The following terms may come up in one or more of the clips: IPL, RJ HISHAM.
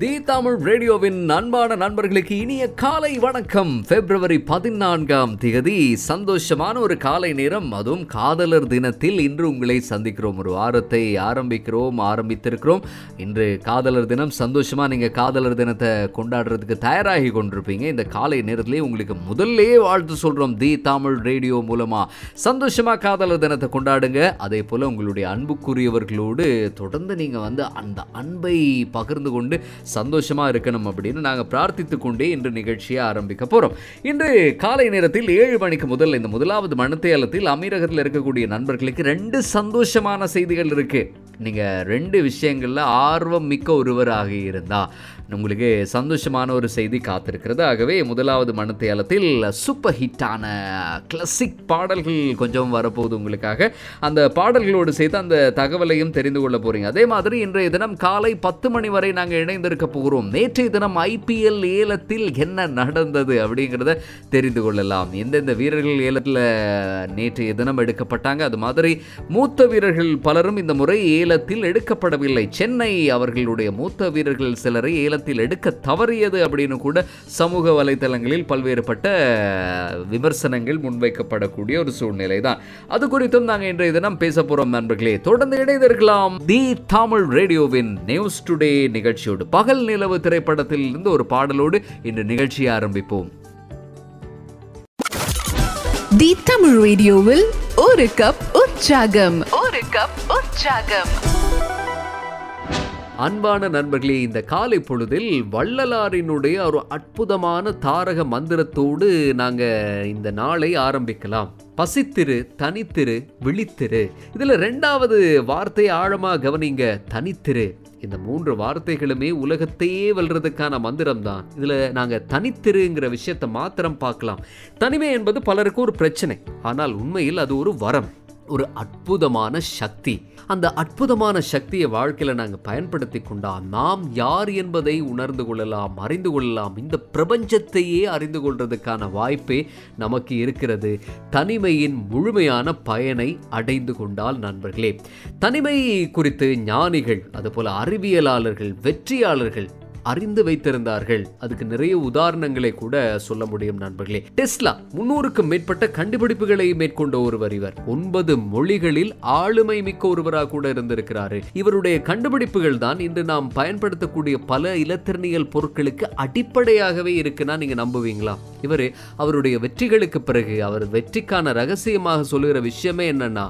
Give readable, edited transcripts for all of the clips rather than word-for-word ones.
தி தமிழ் ரேடியோவின் அன்பான நண்பர்களுக்கு இனிய காலை வணக்கம். February 14ஆம் தேதி சந்தோஷமான ஒரு காலை நேரம், அதுவும் காதலர் தினத்தில் இன்று உங்களை சந்திக்கிறோம். ஒரு வாரத்தை ஆரம்பித்திருக்கிறோம். இன்று காதலர் தினம். சந்தோஷமாக நீங்கள் காதலர் தினத்தை கொண்டாடுறதுக்கு தயாராகி கொண்டிருப்பீங்க. இந்த காலை நேரத்திலே உங்களுக்கு முதல்லே வாழ்த்து சொல்கிறோம் தி தமிழ் ரேடியோ மூலமாக. சந்தோஷமாக காதலர் தினத்தை கொண்டாடுங்க. அதே போல் உங்களுடைய அன்புக்குரியவர்களோடு தொடர்ந்து நீங்கள் அந்த அன்பை பகிர்ந்து கொண்டு சந்தோஷமாக இருக்கணும் அப்படின்னு நாங்கள் பிரார்த்தித்து கொண்டே இன்று நிகழ்ச்சியை ஆரம்பிக்க போகிறோம். இன்று காலை நேரத்தில் 7 மணிக்கு முதல்ல இந்த முதலாவது மனத்தேலத்தில் அமீரகத்தில் இருக்கக்கூடிய நண்பர்களுக்கு 2 சந்தோஷமான செய்திகள் இருக்குது. நீங்கள் 2 விஷயங்களில் ஆர்வம் மிக்க ஒருவராக இருந்தால் உங்களுக்கு சந்தோஷமான ஒரு செய்தி காத்திருக்கிறது. ஆகவே முதலாவது மனத்தேலத்தில் சூப்பர் ஹிட்டான கிளாசிக் பாடல்கள் கொஞ்சம் வரப்போகுது உங்களுக்காக. அந்த பாடல்களோடு சேர்த்து அந்த தகவலையும் தெரிந்து கொள்ள போகிறீங்க. அதே மாதிரி இன்றைய தினம் காலை 10 மணி வரை நாங்கள் இணைந்திருக்க போகிறோம். நேற்றைய தினம் IPL ஏலத்தில் என்ன நடந்தது அப்படிங்கிறத தெரிந்து கொள்ளலாம். எந்தெந்த வீரர்கள் ஏலத்தில் நேற்றைய தினம் எடுக்கப்பட்டாங்க, அது மாதிரி மூத்த வீரர்கள் பலரும் இந்த முறை ஏலத்தில் எடுக்கப்படவில்லை. சென்னை அவர்களுடைய மூத்த வீரர்கள் சிலரை ஏலத்தில் எடுக்க தவறியது அப்படின்னு கூட சமூக வலைதளங்களில் பல்வேறுபட்ட விமர்சனங்கள் முன்வைக்கப்படக்கூடிய ஒரு சூழ்நிலை தான். அது குறித்தும் நாங்கள் இன்றைய தினம் பேச போகிறோம் நண்பர்களே. தொடர்ந்து இணைந்திருக்கலாம் தி தமிழ் ரேடியோவின் நியூஸ் டுடே நிகழ்ச்சியோடு. பகல் நிலவு திரைப்படத்தில் இருந்து ஒரு பாடலோடு இன்று நிகழ்ச்சியை ஆரம்பிப்போம். தி தமிழ் ரேடியோவில் ஒரு கப் உற்சாகம். அன்பான நண்பர்களே, இந்த காலை பொழுதில் வள்ளலாரினுடைய ஒரு அற்புதமான தாரக மந்திரத்தோடு நாங்கள் இந்த நாளை ஆரம்பிக்கலாம். பசித்திரு, தனித்திரு, விழித்திரு. இதில் 2வது வார்த்தையை ஆழமாக கவனிங்க, தனித்திரு. இந்த 3 வார்த்தைகளுமே உலகத்தையே வெல்றதுக்கான மந்திரம் தான். இதில் நாங்கள் தனித்திருங்கிற விஷயத்தை மாத்திரம் பார்க்கலாம். தனிமை என்பது பலருக்கு ஒரு பிரச்சனை, ஆனால் உண்மையில் அது ஒரு வரம், ஒரு அற்புதமான சக்தி. அந்த அற்புதமான சக்தியை வாழ்க்கையில் நாங்கள் பயன்படுத்தி கொண்டால் நாம் யார் என்பதை உணர்ந்து கொள்ளலாம், அறிந்து கொள்ளலாம். இந்த பிரபஞ்சத்தையே அறிந்து கொள்வதற்கான வாய்ப்பே நமக்கு இருக்கிறது தனிமையின் முழுமையான பயனை அடைந்து கொண்டால் நண்பர்களே. தனிமை குறித்து ஞானிகள், அதுபோல் அறிவியலாளர்கள், வெற்றியாளர்கள் அறிந்து வைத்திருந்தார்கள். அதுக்கு நிறைய உதாரணங்களை கூட சொல்ல முடியும் நண்பர்களே. டெஸ்லா 300க்கும் மேற்பட்ட கண்டுபிடிப்புகளை மேற்கொண்ட ஒருவர் இவர். 9 மொழிகளில் ஆளுமை மிக்க ஒருவராக கூட இருந்திருக்கிறாரு. இவருடைய கண்டுபிடிப்புகள் தான் இன்று நாம் பயன்படுத்தக்கூடிய பல இலத்திரனியல் பொருட்களுக்கு அடிப்படையாகவே இருக்குன்னா நீங்க நம்புவீங்களா? இவர் அவருடைய வெற்றிகளுக்கு பிறகு அவர் வெற்றிக்கான ரகசியமாக சொல்லுகிற விஷயமே என்னன்னா,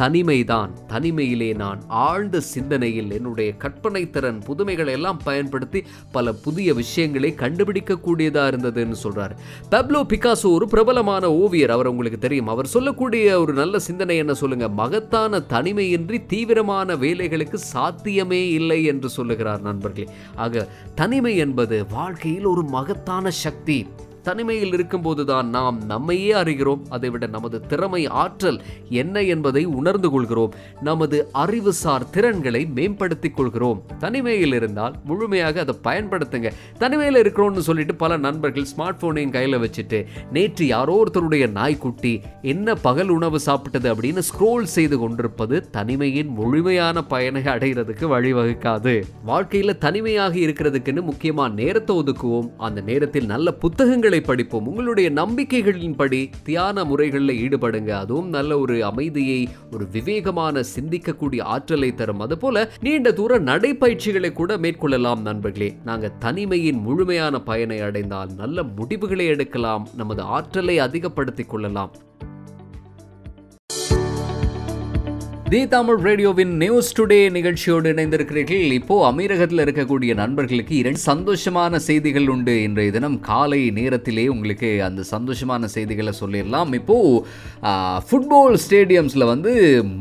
தனிமைதான். தனிமையிலே நான் ஆழ்ந்த சிந்தனையில் என்னுடைய கற்பனை திறன் புதுமைகளை எல்லாம் பயன்படுத்தி பல புதிய விஷயங்களை கண்டுபிடிக்கக்கூடியதாக இருந்ததுன்னு சொல்கிறார். பாப்லோ பிகாசோ ஒரு பிரபலமான ஓவியர், அவர் உங்களுக்கு தெரியும். அவர் சொல்லக்கூடிய ஒரு நல்ல சிந்தனை என்ன சொல்லுங்க, மகத்தான தனிமையின்றி தீவிரமான வேலைகளுக்கு சாத்தியமே இல்லை என்று சொல்லுகிறார் நண்பர்களே. ஆக தனிமை என்பது வாழ்க்கையில் ஒரு மகத்தான சக்தி. தனிமையில் இருக்கும்போது தான் நாம் நம்மையே அறிகிறோம். அதைவிட நமது திறமை, ஆற்றல் என்ன என்பதை உணர்ந்து கொள்கிறோம். நமது அறிவுசார் திறன்களை மேம்படுத்திக் கொள்கிறோம். தனிமையில் இருந்தால் முழுமையாக அதை பயன்படுத்துங்க. தனிமையில் இருக்கிறோம்னு சொல்லிட்டு பல நண்பர்கள் ஸ்மார்ட் ஃபோனையும் கையில் வச்சுட்டு, நேற்று யாரோ ஒருத்தருடைய நாய்க்குட்டி என்ன பகல் உணவு சாப்பிட்டது அப்படின்னு ஸ்க்ரோல் செய்து கொண்டிருப்பது தனிமையின் முழுமையான பயனை அடைகிறதுக்கு வழிவகுக்காது. வாழ்க்கையில் தனிமையாக இருக்கிறதுக்குன்னு முக்கியமாக நேரத்தை ஒதுக்குவோம். அந்த நேரத்தில் நல்ல புத்தகங்கள் படிப்போம். உங்களுடைய நம்பிக்கைகளின்படி தியான முறைகளில் ஈடுபடுங்க. அதுவும் நல்ல ஒரு அமைதியை, ஒரு விவேகமான சிந்திக்கக்கூடிய ஆற்றலை தரும். அதுபோல நீண்ட தூர நடைப்பயிற்சிகளை கூட மேற்கொள்ளலாம் நண்பர்களே. நாங்கள் தனிமையின் முழுமையான பயனை அடைந்தால் நல்ல முடிவுகளை எடுக்கலாம், நமது ஆற்றலை அதிகப்படுத்திக் கொள்ளலாம். தி தமிழ் ரேடியோவின் நியூஸ் டுடே நிகழ்ச்சியோடு இணைந்திருக்கிறீர்கள். இப்போது அமீரகத்தில் இருக்கக்கூடிய நண்பர்களுக்கு 2 சந்தோஷமான செய்திகள் உண்டு. இன்றைய தினம் காலை நேரத்திலே உங்களுக்கு அந்த சந்தோஷமான செய்திகளை சொல்லிடலாம். இப்போது ஃபுட்பால் ஸ்டேடியம்ஸில்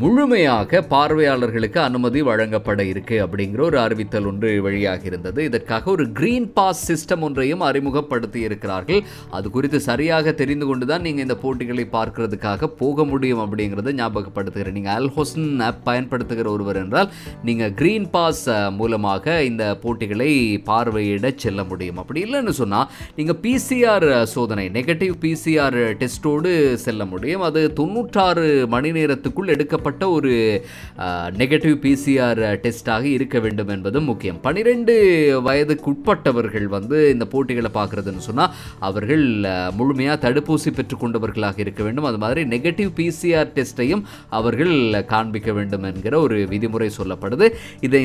முழுமையாக பார்வையாளர்களுக்கு அனுமதி வழங்கப்பட இருக்குது அப்படிங்கிற ஒரு அறிவித்தல் ஒன்று வெளியாக இருந்தது. இதற்காக ஒரு க்ரீன் பாஸ் சிஸ்டம் ஒன்றையும் அறிமுகப்படுத்தி இருக்கிறார்கள். அது குறித்து சரியாக தெரிந்து கொண்டு தான் நீங்கள் இந்த போட்டிகளை பார்க்கறதுக்காக போக முடியும் அப்படிங்கிறத ஞாபகப்படுத்துகிறேன். நீங்கள் அல்ஹோஸ் லிசன் ஆப் பயன்படுத்துகிற ஒருவர் என்றால் நீங்கள் க்ரீன் பாஸ் மூலமாக இந்த போட்டிகளை பார்வையிட செல்ல முடியும். அப்படி இல்லைன்னு சொன்னால் நீங்கள் பிசிஆர் சோதனை நெகட்டிவ் பிசிஆர் டெஸ்டோடு செல்ல முடியும். அது 96 மணி நேரத்துக்குள் எடுக்கப்பட்ட ஒரு நெகட்டிவ் பிசிஆர் டெஸ்டாக இருக்க வேண்டும் என்பதும் முக்கியம். 12 வயதுக்குட்பட்டவர்கள் வந்து இந்த போட்டிகளை பார்க்குறதுன்னு சொன்னால் அவர்கள் முழுமையாக தடுப்பூசி பெற்றுக்கொண்டவர்களாக இருக்க வேண்டும். அது மாதிரி நெகட்டிவ் பிசிஆர் டெஸ்ட்டையும் அவர்கள் காண்பிக்க வேண்டும் என்கிற ஒரு விதிமுறை சொல்லப்படுது.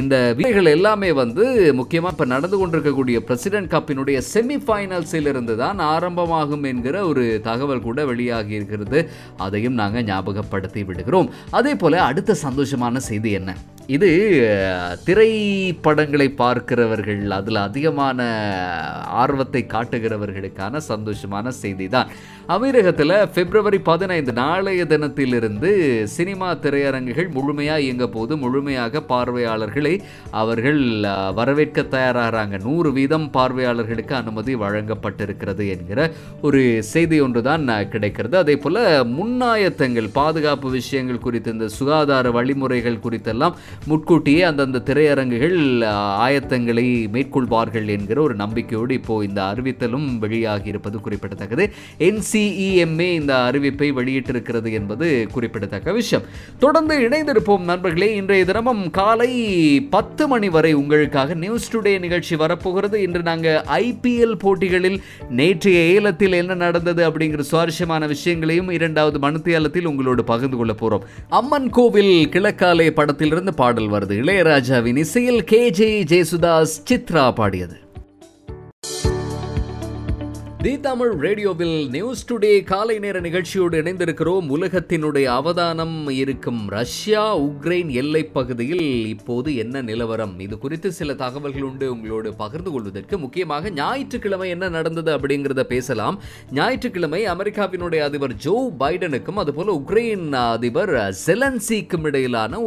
இந்த விதிகள் எல்லாமே வந்து முக்கியமாக இப்போ நடந்து கொண்டிருக்கக்கூடிய பிரசிடென்ட் கப்பினுடைய செமிஃபைனல்ஸிலிருந்து தான் ஆரம்பமாகும் என்கிற ஒரு தகவல் கூட வெளியாகி இருக்கிறது. அதையும் நாங்கள் ஞாபகப்படுத்தி விடுகிறோம். அதே போல் அடுத்த சந்தோஷமான செய்தி என்ன, இது திரைப்படங்களை பார்க்கிறவர்கள் அதில் அதிகமான ஆர்வத்தை காட்டுகிறவர்களுக்கான சந்தோஷமான செய்தி தான். அமீரகத்தில் February 15 நாளைய தினத்திலிருந்து சினிமா திரையரங்குகள் முழுமையாக இயங்க போது முழுமையாக பார்வையாளர்களை அவர்கள் வரவேற்க தயாராகிறாங்க. 100% பார்வையாளர்களுக்கு அனுமதி வழங்கப்பட்டிருக்கிறது என்கிற ஒரு செய்தி ஒன்று தான் கிடைக்கிறது. அதே போல் முன்னாயத்தங்கள் பாதுகாப்பு விஷயங்கள் குறித்து இந்த சுகாதார வழிமுறைகள் குறித்தெல்லாம் முன்கூட்டியே அந்தந்த திரையரங்குகள் ஆயத்தங்களை மேற்கொள்வார்கள் என்கிற ஒரு நம்பிக்கையோடு இப்போது இந்த அறிவித்தலும் வெளியாகி இருப்பது குறிப்பிடத்தக்கது. NCEMA இந்த அறிவிப்பை வெளியிட்டிருக்கிறது என்பது குறிப்பிடத்தக்க விஷயம். தொடர்ந்து இணைந்திருப்போம் நண்பர்களே. இன்றைய தினமும் காலை 10 மணி வரை உங்களுக்காக நியூஸ் டுடே நிகழ்ச்சி வரப்போகிறது. இன்று நாங்கள் IPL போட்டிகளில் நேற்றைய ஏலத்தில் என்ன நடந்தது அப்படிங்கிற சுவாரஸ்யமான விஷயங்களையும் 2வது மணித்தியாலத்தில் உங்களோடு பகிர்ந்து கொள்ள போகிறோம். அம்மன் கோவில் கிழக்காலை படத்திலிருந்து பாடல் வருது. இளையராஜாவின் இசையில் KJ ஜெயசுதாஸ் சித்ரா பாடியது. தி தமிழ் ரேடியோவில் நியூஸ் டுடே காலை நேர நிகழ்ச்சியோடு இணைந்திருக்கிறோம். உலகத்தினுடைய அவதானம் இருக்கும் ரஷ்யா உக்ரைன் எல்லை பகுதியில் இப்போது என்ன நிலவரம், இது குறித்து சில தகவல்கள் உண்டு உங்களோடு பகிர்ந்து கொள்வதற்கு. முக்கியமாக ஞாயிற்றுக்கிழமை என்ன நடந்தது அப்படிங்கிறத பேசலாம். ஞாயிற்றுக்கிழமை அமெரிக்காவினுடைய அதிபர் ஜோ பைடனுக்கும் அதுபோல் உக்ரைன் அதிபர் செலன்சிக்கும் இடையிலான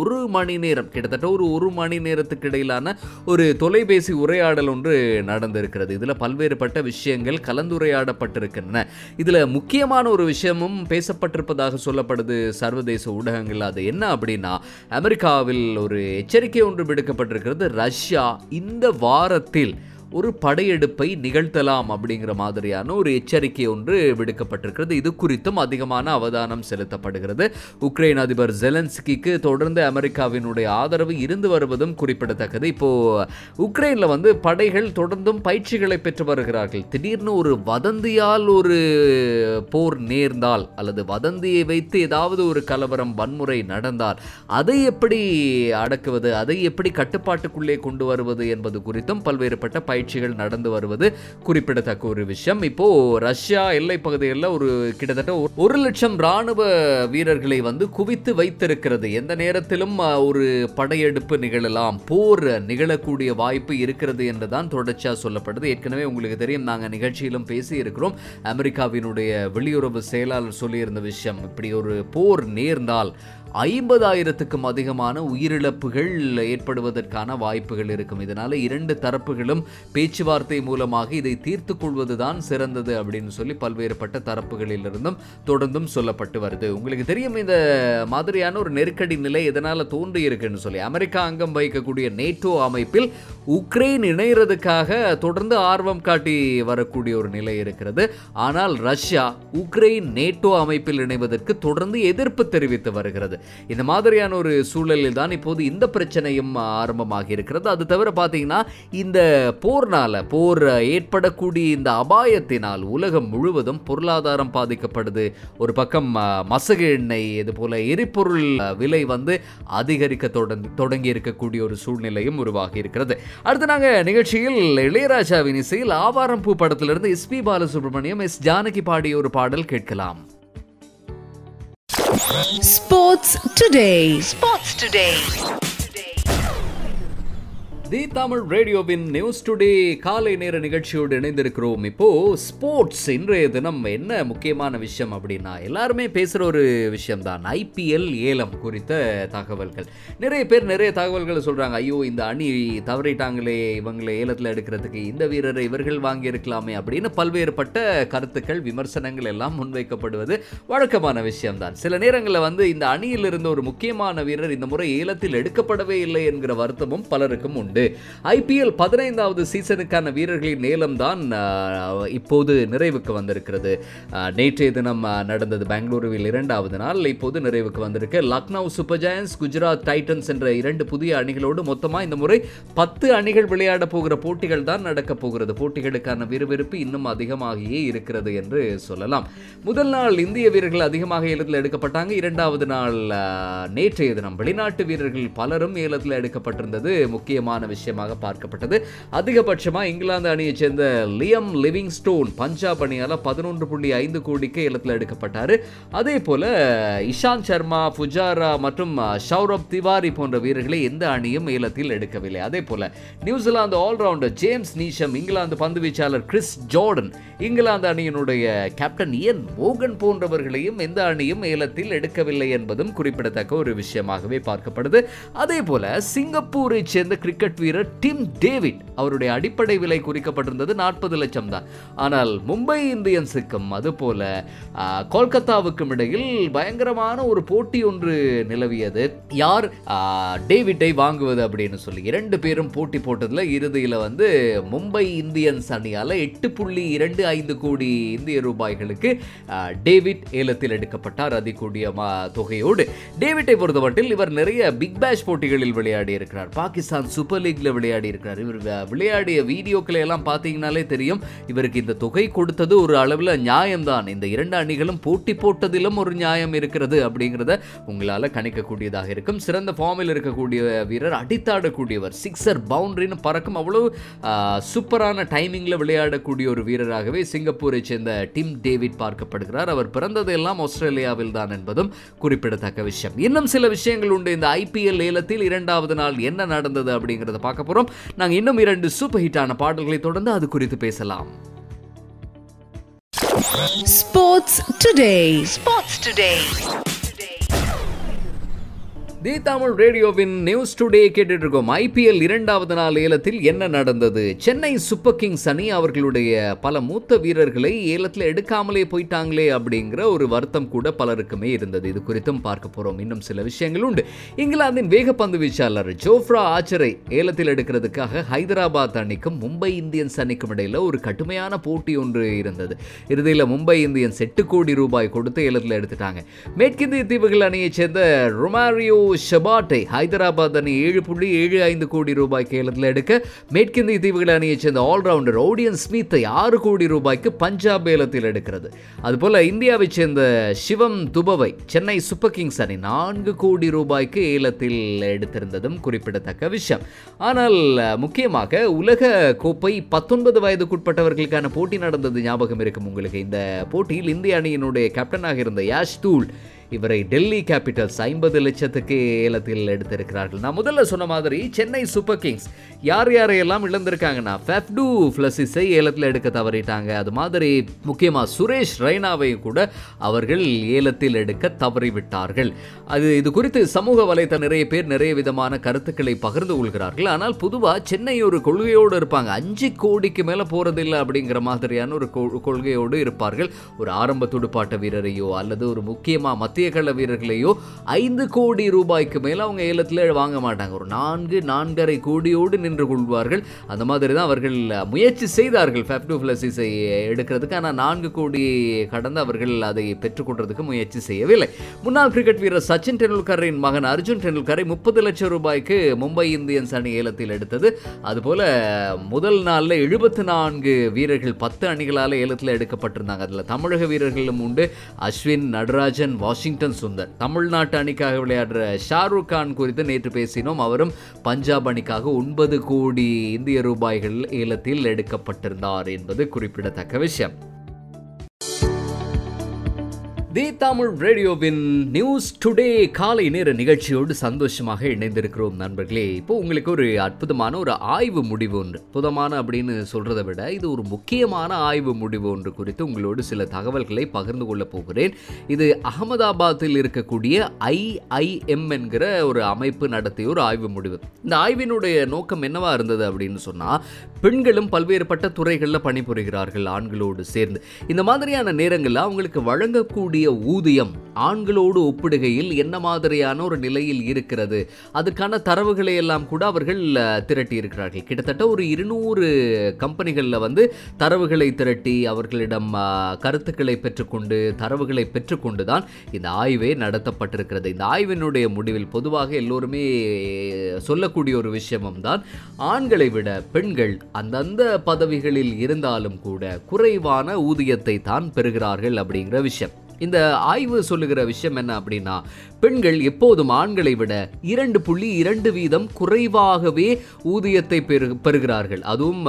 ஒரு மணி நேரம் கிட்டத்தட்ட ஒரு மணி நேரத்துக்கு இடையிலான ஒரு தொலைபேசி உரையாடல் ஒன்று நடந்திருக்கிறது. இதில் பல்வேறுபட்ட விஷயங்கள் கலந்துரையாடப்பட்டிருக்கின்றன. இதில் முக்கியமான ஒரு விஷயமும் பேசப்பட்டிருப்பதாக சொல்லப்படுது சர்வதேச ஊடகங்கள். அது என்ன அப்படின்னா, அமெரிக்காவில் ஒரு எச்சரிக்கை ஒன்று விடுக்கப்பட்டிருக்கிறது. ரஷ்யா இந்த வாரத்தில் ஒரு படையெடுப்பை நிகழ்த்தலாம் அப்படிங்கிற மாதிரியான ஒரு எச்சரிக்கை ஒன்று விடுக்கப்பட்டிருக்கிறது. இது குறித்தும் அதிகமான அவதானம் செலுத்தப்படுகிறது. உக்ரைன் அதிபர் ஜெலன்ஸ்கிக்கு தொடர்ந்து அமெரிக்காவினுடைய ஆதரவு இருந்து வருவதும் குறிப்பிடத்தக்கது. இப்போது உக்ரைனில் வந்து படைகள் தொடர்ந்தும் பயிற்சிகளை பெற்று வருகிறார்கள். திடீர்னு ஒரு வதந்தியால் ஒரு போர் நேர்ந்தால் அல்லது வதந்தியை வைத்து ஏதாவது ஒரு கலவரம் வன்முறை நடந்தால் அதை எப்படி அடக்குவது, அதை எப்படி கட்டுப்பாட்டுக்குள்ளே கொண்டு வருவது என்பது குறித்தும் பல்வேறுபட்ட பயிற்சிகள் நடந்து வருவது குறிப்பிடத்தக்க ஒரு விஷயம். இப்போ ரஷ்யா எல்லை பகுதிகளில் ஒரு கிட்டத்தட்ட 1 லட்சம் ராணுவ வீரர்களை வந்து குவித்து வைத்திருக்கிறது. எந்த நேரத்திலும் ஒரு படையெடுப்பு நிகழலாம், போர் நிகழக்கூடிய வாய்ப்பு இருக்கிறது என்றுதான் தொடர்ச்சியாக சொல்லப்படுது. ஏற்கனவே உங்களுக்கு தெரியும், நாங்கள் நிகழ்ச்சியிலும் பேசி இருக்கிறோம். அமெரிக்காவினுடைய வெளியுறவு செயலாளர் சொல்லியிருந்த விஷயம், இப்படி ஒரு போர் நேர்ந்தால் 50,000க்கும் அதிகமான உயிரிழப்புகள் ஏற்படுவதற்கான வாய்ப்புகள் இருக்கும். இதனால் 2 தரப்புகளும் பேச்சுவார்த்தை மூலமாக இதை தீர்த்து கொள்வது தான் சிறந்தது அப்படின்னு சொல்லி பல்வேறுபட்ட தரப்புகளிலிருந்தும் தொடர்ந்தும் சொல்லப்பட்டு வருது. உங்களுக்கு தெரியும், இந்த மாதிரியான ஒரு நெருக்கடி நிலை எதனால் தோன்றி இருக்குன்னு சொல்லி அமெரிக்கா அங்கம் வகிக்கக்கூடிய நேட்டோ அமைப்பில் உக்ரைன் இணைகிறதுக்காக தொடர்ந்து ஆர்வம் காட்டி வரக்கூடிய ஒரு நிலை இருக்கிறது. ஆனால் ரஷ்யா உக்ரைன் நேட்டோ அமைப்பில் இணைவதற்கு தொடர்ந்து எதிர்ப்பு தெரிவித்து வருகிறது. இந்த மாதிரியான ஒரு சூழலில் தான் இப்போது இந்த பிரச்சனையும் ஆரம்பமாகி இருக்கிறது. அது தவிர பார்த்தீங்கன்னா, இந்த போர் ஏற்படக்கூடிய இந்த அபாயத்தினால் உலகம் முழுவதும் பொருளாதாரம் பாதிக்கப்படுது. ஒரு பக்கம் மசகு எண்ணெய் இதுபோல எரிபொருள் விலை வந்து அதிகரிக்க தொடங்கி இருக்கக்கூடிய ஒரு சூழ்நிலையும் உருவாகி இருக்கிறது. அடுத்து நாங்கள் நிகழ்ச்சியில் இளையராஜாவின் இசையில் ஆவாரம் பூ படத்திலிருந்து SP பாலசுப்ரமணியம் எஸ் ஜானகி பாடிய ஒரு பாடல் கேட்கலாம். Sports Today. தி தமிழ் ரேடியோவின் நியூஸ் டுடே காலை நேர நிகழ்ச்சியோடு இணைந்திருக்கிறோம். இப்போது ஸ்போர்ட்ஸ் இன்றைய தினம் என்ன முக்கியமான விஷயம் அப்படின்னா, எல்லாருமே பேசுகிற ஒரு விஷயம்தான் IPL ஏலம் குறித்த தகவல்கள். நிறைய பேர் நிறைய தகவல்களை சொல்கிறாங்க. ஐயோ, இந்த அணி தவறிட்டாங்களே, இவங்களை ஏலத்தில் எடுக்கிறதுக்கு இந்த வீரரை இவர்கள் வாங்கியிருக்கலாமே அப்படின்னு பல்வேறுபட்ட கருத்துக்கள், விமர்சனங்கள் எல்லாம் முன்வைக்கப்படுவது வழக்கமான விஷயம்தான். சில நேரங்களில் இந்த அணியில் இருந்த ஒரு முக்கியமான வீரர் இந்த முறை ஏலத்தில் எடுக்கப்படவே இல்லை என்கிற வருத்தமும் பலருக்கும் உண்டு. IPL 15வது சீசனுக்கான வீரர்களின் ஏலம் தான் இப்போது நிறைவுக்கு வந்திருக்கிறது. நேற்றைய தினம் நடந்தது பெங்களூருவில் இரண்டாவது நாள். இப்போது நிறைவுக்கு வந்திருக்கு. Lucknow super giants, Gujarat titans என்ற இரண்டு புதிய அணிகளோடு மொத்தமாக இந்த முறை 10 அணிகள் விளையாட போகிற போட்டிகள் தான் நடக்கப் போகிறது. போட்டிகளுக்கான விறுவிறுப்பு இன்னும் அதிகமாகியே இருக்கிறது என்று சொல்லலாம். முதல் நாள் இந்திய வீரர்கள் அதிகமாக ஏலத்தில் எடுக்கப்பட்டாங்க. இரண்டாவது நாள் நேற்றைய தினம் வெளிநாட்டு வீரர்கள் பலரும் ஏலத்தில் எடுக்கப்பட்டிருந்தது முக்கியமான விஷயமாக பார்க்கப்பட்டது. அதிகபட்சமாக இங்கிலாந்து அணியைச் சேர்ந்த லியம் லிவிங்ஸ்டோன் பஞ்சாப் அணியால் 11.5 கோடிக்கு ஏலத்தில் எடுக்கப்பட்டார். அதே போல இஷாந்த் சர்மா, புஜாரா மற்றும் சௌரப் திவாரி போன்ற வீரர்களை எந்த அணியும் ஏலத்தில் எடுக்கவில்லை. அதே போல New Zealand allrounder James Neesham, England பந்து வீச்சாளர் கிறிஸ் ஜார்டன், இங்கிலாந்து அணியினுடைய கேப்டன் இயன் மோகன் போன்றவர்களையும் எந்த அணியும் ஏலத்தில் எடுக்கவில்லை என்பதும் குறிப்பிடத்தக்க ஒரு விஷயமாகவே பார்க்கப்படுது. அதே போல சிங்கப்பூரை சேர்ந்த கிரிக்கெட் வீரர் டிம் டேவிட், அவருடைய அடிப்படை விலை குறிக்கப்பட்டிருந்தது 40 லட்சம் தான். ஆனால் மும்பை இந்தியன்ஸுக்கும் அதுபோல கொல்கத்தாவுக்கும் இடையில் பயங்கரமான ஒரு போட்டி ஒன்று நிலவியது. யார் டேவிட்டை வாங்குவது அப்படின்னு சொல்லி இரண்டு பேரும் போட்டி போட்டதில் இறுதியில் மும்பை இந்தியன்ஸ் அணியால் 8.25 கோடி இந்திய ரூபாய்களுக்கு டேவிட் ஏலத்தில் எடுக்கப்பட்டார் அதிகூடிய தொகையோடு. டேவிட்டை பொறுத்தமட்டில் இவர் நிறைய பிக் பேஷ் போட்டிகளில் விளையாடி இருக்கிறார். பாகிஸ்தான் சூப்பர் லீக்ல விளையாடி இருக்கிறார். இவர் விளையாடிய வீடியோக்களை எல்லாம் பார்த்தீங்கனாலே தெரியும், இவருக்கு இந்த தொகை கொடுத்தது ஒரு அளவில் நியாயம்தான். இந்த இரண்டு அணிகளும் போட்டி போட்டதிலும் ஒரு நியாயம் இருக்கிறது அப்படிங்கிறத உங்களால் கணிக்கக்கூடியதாக இருக்கும். சிறந்த ஃபார்மில் இருக்கக்கூடிய வீரர், அடித்தாடக்கூடியவர், சிக்ஸர் பவுண்டரின்னு பறக்கும் அவ்வளவு சூப்பரான டைமிங்கில் விளையாடக்கூடிய ஒரு வீரராகவே சிங்கப்பூரை சேர்ந்த டிம் டேவிட் பார்க்கப்படுகிறார். அவர் பிறந்ததெல்லாம் ஆஸ்திரேலியாவில் தான் என்பதும் குறிப்பிடத்தக்க விஷயம். இன்னும் சில விஷயங்கள் உண்டு. இந்த IPL ஏலத்தில் இரண்டாவது நாள் என்ன நடந்தது அப்படிங்கிறத பார்க்க போறோம். நாங்க இன்னும் 2 சூப்பர் ஹிட்டான பாடல்களை தொடர்ந்து அது குறித்து பேசலாம். Sports today, sports today, the Tamil ரேடியோவின் நியூஸ் டுடே கேட்டுட்டு இருக்கோம். IPL இரண்டாவது நாள் ஏலத்தில் என்ன நடந்தது? சென்னை சூப்பர் கிங்ஸ் அணி அவர்களுடைய பல மூத்த வீரர்களை ஏலத்தில் எடுக்காமலே போயிட்டாங்களே அப்படிங்கிற ஒரு வருத்தம் கூட பலருக்குமே இருந்தது. இது குறித்தும் பார்க்க போகிறோம். இன்னும் சில விஷயங்கள் உண்டு. இங்கிலாந்தின் வேகப்பந்து வீச்சாளர் ஜோஃப்ரா ஆச்சரை ஏலத்தில் எடுக்கிறதுக்காக ஹைதராபாத் அணிக்கும் மும்பை இந்தியன்ஸ் அணிக்கும் இடையில் ஒரு கடுமையான போட்டி ஒன்று இருந்தது. இறுதியில் மும்பை இந்தியன்ஸ் 8 கோடி ரூபாய் கொடுத்து ஏலத்தில் எடுத்துட்டாங்க. மேற்கிந்திய தீவுகள் அணியைச் சேர்ந்த ரொமாரியோ ஷபாட்டை ஹைதராபாத் அணி 7.75 கோடி ரூபாய்க்கு ஏலத்தில் எடுக்க, மேற்கிந்திய தீவுகள் அணியைச் சேர்ந்த ஆல்ரவுண்டர் ஓடியன் ஸ்மித்தை 6 கோடி ரூபாய்க்கு பஞ்சாப் ஏலத்தில் எடுக்கிறது. அதுபோல் இந்தியாவைச் சேர்ந்த சிவம் துபவை சென்னை சூப்பர் கிங்ஸ் அணி 4 கோடி ரூபாய்க்கு ஏலத்தில் எடுத்திருந்ததும் குறிப்பிடத்தக்க விஷயம். ஆனால் முக்கியமாக உலக கோப்பை 19 வயதுக்குட்பட்டவர்களுக்கான போட்டி நடந்தது ஞாபகம் இருக்கும் உங்களுக்கு. இந்த போட்டியில் இந்திய அணியினுடைய கேப்டனாக இருந்த யாஷ் தூள், இவரை டெல்லி கேபிட்டல்ஸ் 50 லட்சத்துக்கு ஏலத்தில் எடுத்திருக்கிறார்கள். நான் முதல்ல சொன்ன மாதிரி சென்னை சூப்பர் கிங்ஸ் யார் யாரையெல்லாம் இழந்திருக்காங்கன்னா, ஃபெஃப்டு ஃப்ளசிஸை ஏலத்தில் எடுக்க தவறிட்டாங்க. அது மாதிரி முக்கியமாக சுரேஷ் ரெய்னாவையும் கூட அவர்கள் ஏலத்தில் எடுக்க தவறிவிட்டார்கள். இது குறித்து சமூக வலைத்த நிறைய பேர் நிறைய விதமான கருத்துக்களை பகிர்ந்து கொள்கிறார்கள். ஆனால் பொதுவாக சென்னை ஒரு கொள்கையோடு இருப்பாங்க. 5 கோடிக்கு மேலே போகிறதில்லை அப்படிங்கிற மாதிரியான ஒரு கொள்கையோடு இருப்பார்கள். ஒரு ஆரம்ப துடுப்பாட்ட வீரரையோ அல்லது ஒரு முக்கியமாக மத்திய கள வீரர்களையோ 5 கோடி ரூபாய்க்கு மேல அவங்க ஏலத்தில் வாங்க மாட்டாங்க. ஒரு 4-4.5 கோடியோடு நின்று கொள்வார்கள். அந்த மாதிரி தான் அவர்கள் முயற்சி செய்தார்கள் ஃபெஃப்டு ஃப்ளசிஸை எடுக்கிறதுக்கு. ஆனால் 4 கோடி கடந்து அவர்கள் அதை பெற்றுக்கொள்றதுக்கு முயற்சி செய்யவில்லை. முன்னாள் கிரிக்கெட் வீரர் சச்சின் டெண்டுல்கரின் மகன் அர்ஜுன் டெண்டுல்கரை 30 லட்சம் ரூபாய்க்கு மும்பை இந்தியன்ஸ் அணி ஏலத்தில் எடுத்தது. அதுபோல முதல் நாளில் 74 வீரர்கள் 10 அணிகளால் ஏலத்தில் எடுக்கப்பட்டிருந்தாங்க. அதில் தமிழக வீரர்களும் உண்டு. அஸ்வின், நடராஜன், வாஷிங்டன் சுந்தர். தமிழ்நாட்டு அணிக்காக விளையாடுற ஷாருக் கான் குறித்து நேற்று பேசினோம். அவரும் பஞ்சாப் அணிக்காக 9 கோடி இந்திய ரூபாய்கள் ஏலத்தில் எடுக்கப்பட்டிருந்தார் என்பது குறிப்பிடத்தக்க விஷயம். தி தமிழ் ரேடியோவின் நியூஸ் டுடே காலை நேர நிகழ்ச்சியோடு சந்தோஷமாக இணைந்திருக்கிறோம் நண்பர்களே. இப்போது உங்களுக்கு ஒரு அற்புதமான ஒரு ஆய்வு முடிவு ஒன்று, புதமான அப்படின்னு சொல்கிறத விட இது ஒரு முக்கியமான ஆய்வு முடிவு ஒன்று குறித்து உங்களோடு சில தகவல்களை பகிர்ந்து கொள்ளப் போகிறேன். இது அகமதாபாத்தில் இருக்கக்கூடிய IIM என்கிற ஒரு அமைப்பு நடத்திய ஒரு ஆய்வு முடிவு. இந்த ஆய்வினுடைய நோக்கம் என்னவா இருந்தது அப்படின்னு சொன்னால், பெண்களும் பல்வேறுபட்ட துறைகளில் பணிபுரிகிறார்கள் ஆண்களோடு சேர்ந்து. இந்த மாதிரியான நேரங்களில் அவங்களுக்கு வழங்கக்கூடிய ஊதியம் ஆண்களோடு ஒப்பிடுகையில் என்ன மாதிரியான ஒரு நிலையில் இருக்கிறது, அதுக்கான தரவுகளை எல்லாம் கூட அவர்கள் திரட்டி இருக்கிறார்கள். கிட்டத்தட்ட ஒரு 200 கம்பெனிகளில் வந்து தரவுகளை திரட்டி அவர்களிடம் கருத்துக்களை பெற்றுக்கொண்டு தான் இந்த ஆய்வே நடத்தப்பட்டிருக்கிறது. இந்த ஆய்வினுடைய முடிவில் பொதுவாக எல்லோருமே சொல்லக்கூடிய ஒரு விஷயமும் தான், ஆண்களை விட பெண்கள் அந்தந்த பதவிகளில் இருந்தாலும் கூட குறைவான ஊதியத்தை தான் பெறுகிறார்கள் அப்படிங்கிற விஷயம். இந்த ஆய்வு சொல்லுகிற விஷயம் என்ன அப்படின்னா, பெண்கள் எப்போதும் ஆண்களை விட 2.2% குறைவாகவே ஊதியத்தை பெறுகிறார்கள். அதுவும்